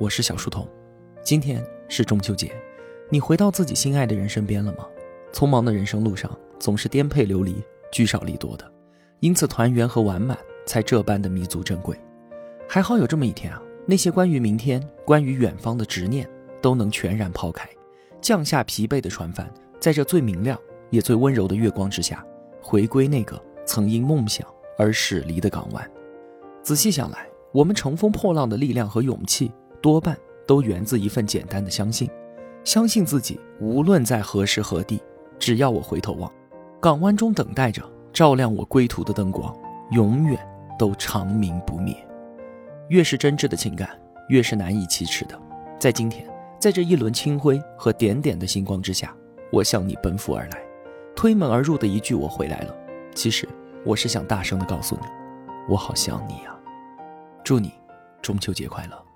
我是小书童。今天是中秋节，你回到自己心爱的人身边了吗？匆忙的人生路上，总是颠沛流离，聚少离多的，因此团圆和完满才这般的弥足珍贵。还好有这么一天啊，那些关于明天、关于远方的执念都能全然抛开，降下疲惫的船帆，在这最明亮也最温柔的月光之下，回归那个曾因梦想而驶离的港湾。仔细想来，我们乘风破浪的力量和勇气多半都源自一份简单的相信，相信自己无论在何时何地，只要我回头望，港湾中等待着照亮我归途的灯光，永远都长明不灭。越是真挚的情感，越是难以启齿的。在今天，在这一轮清辉和点点的星光之下，我向你奔赴而来。推门而入的一句我回来了，其实我是想大声地告诉你，我好想你啊。祝你中秋节快乐。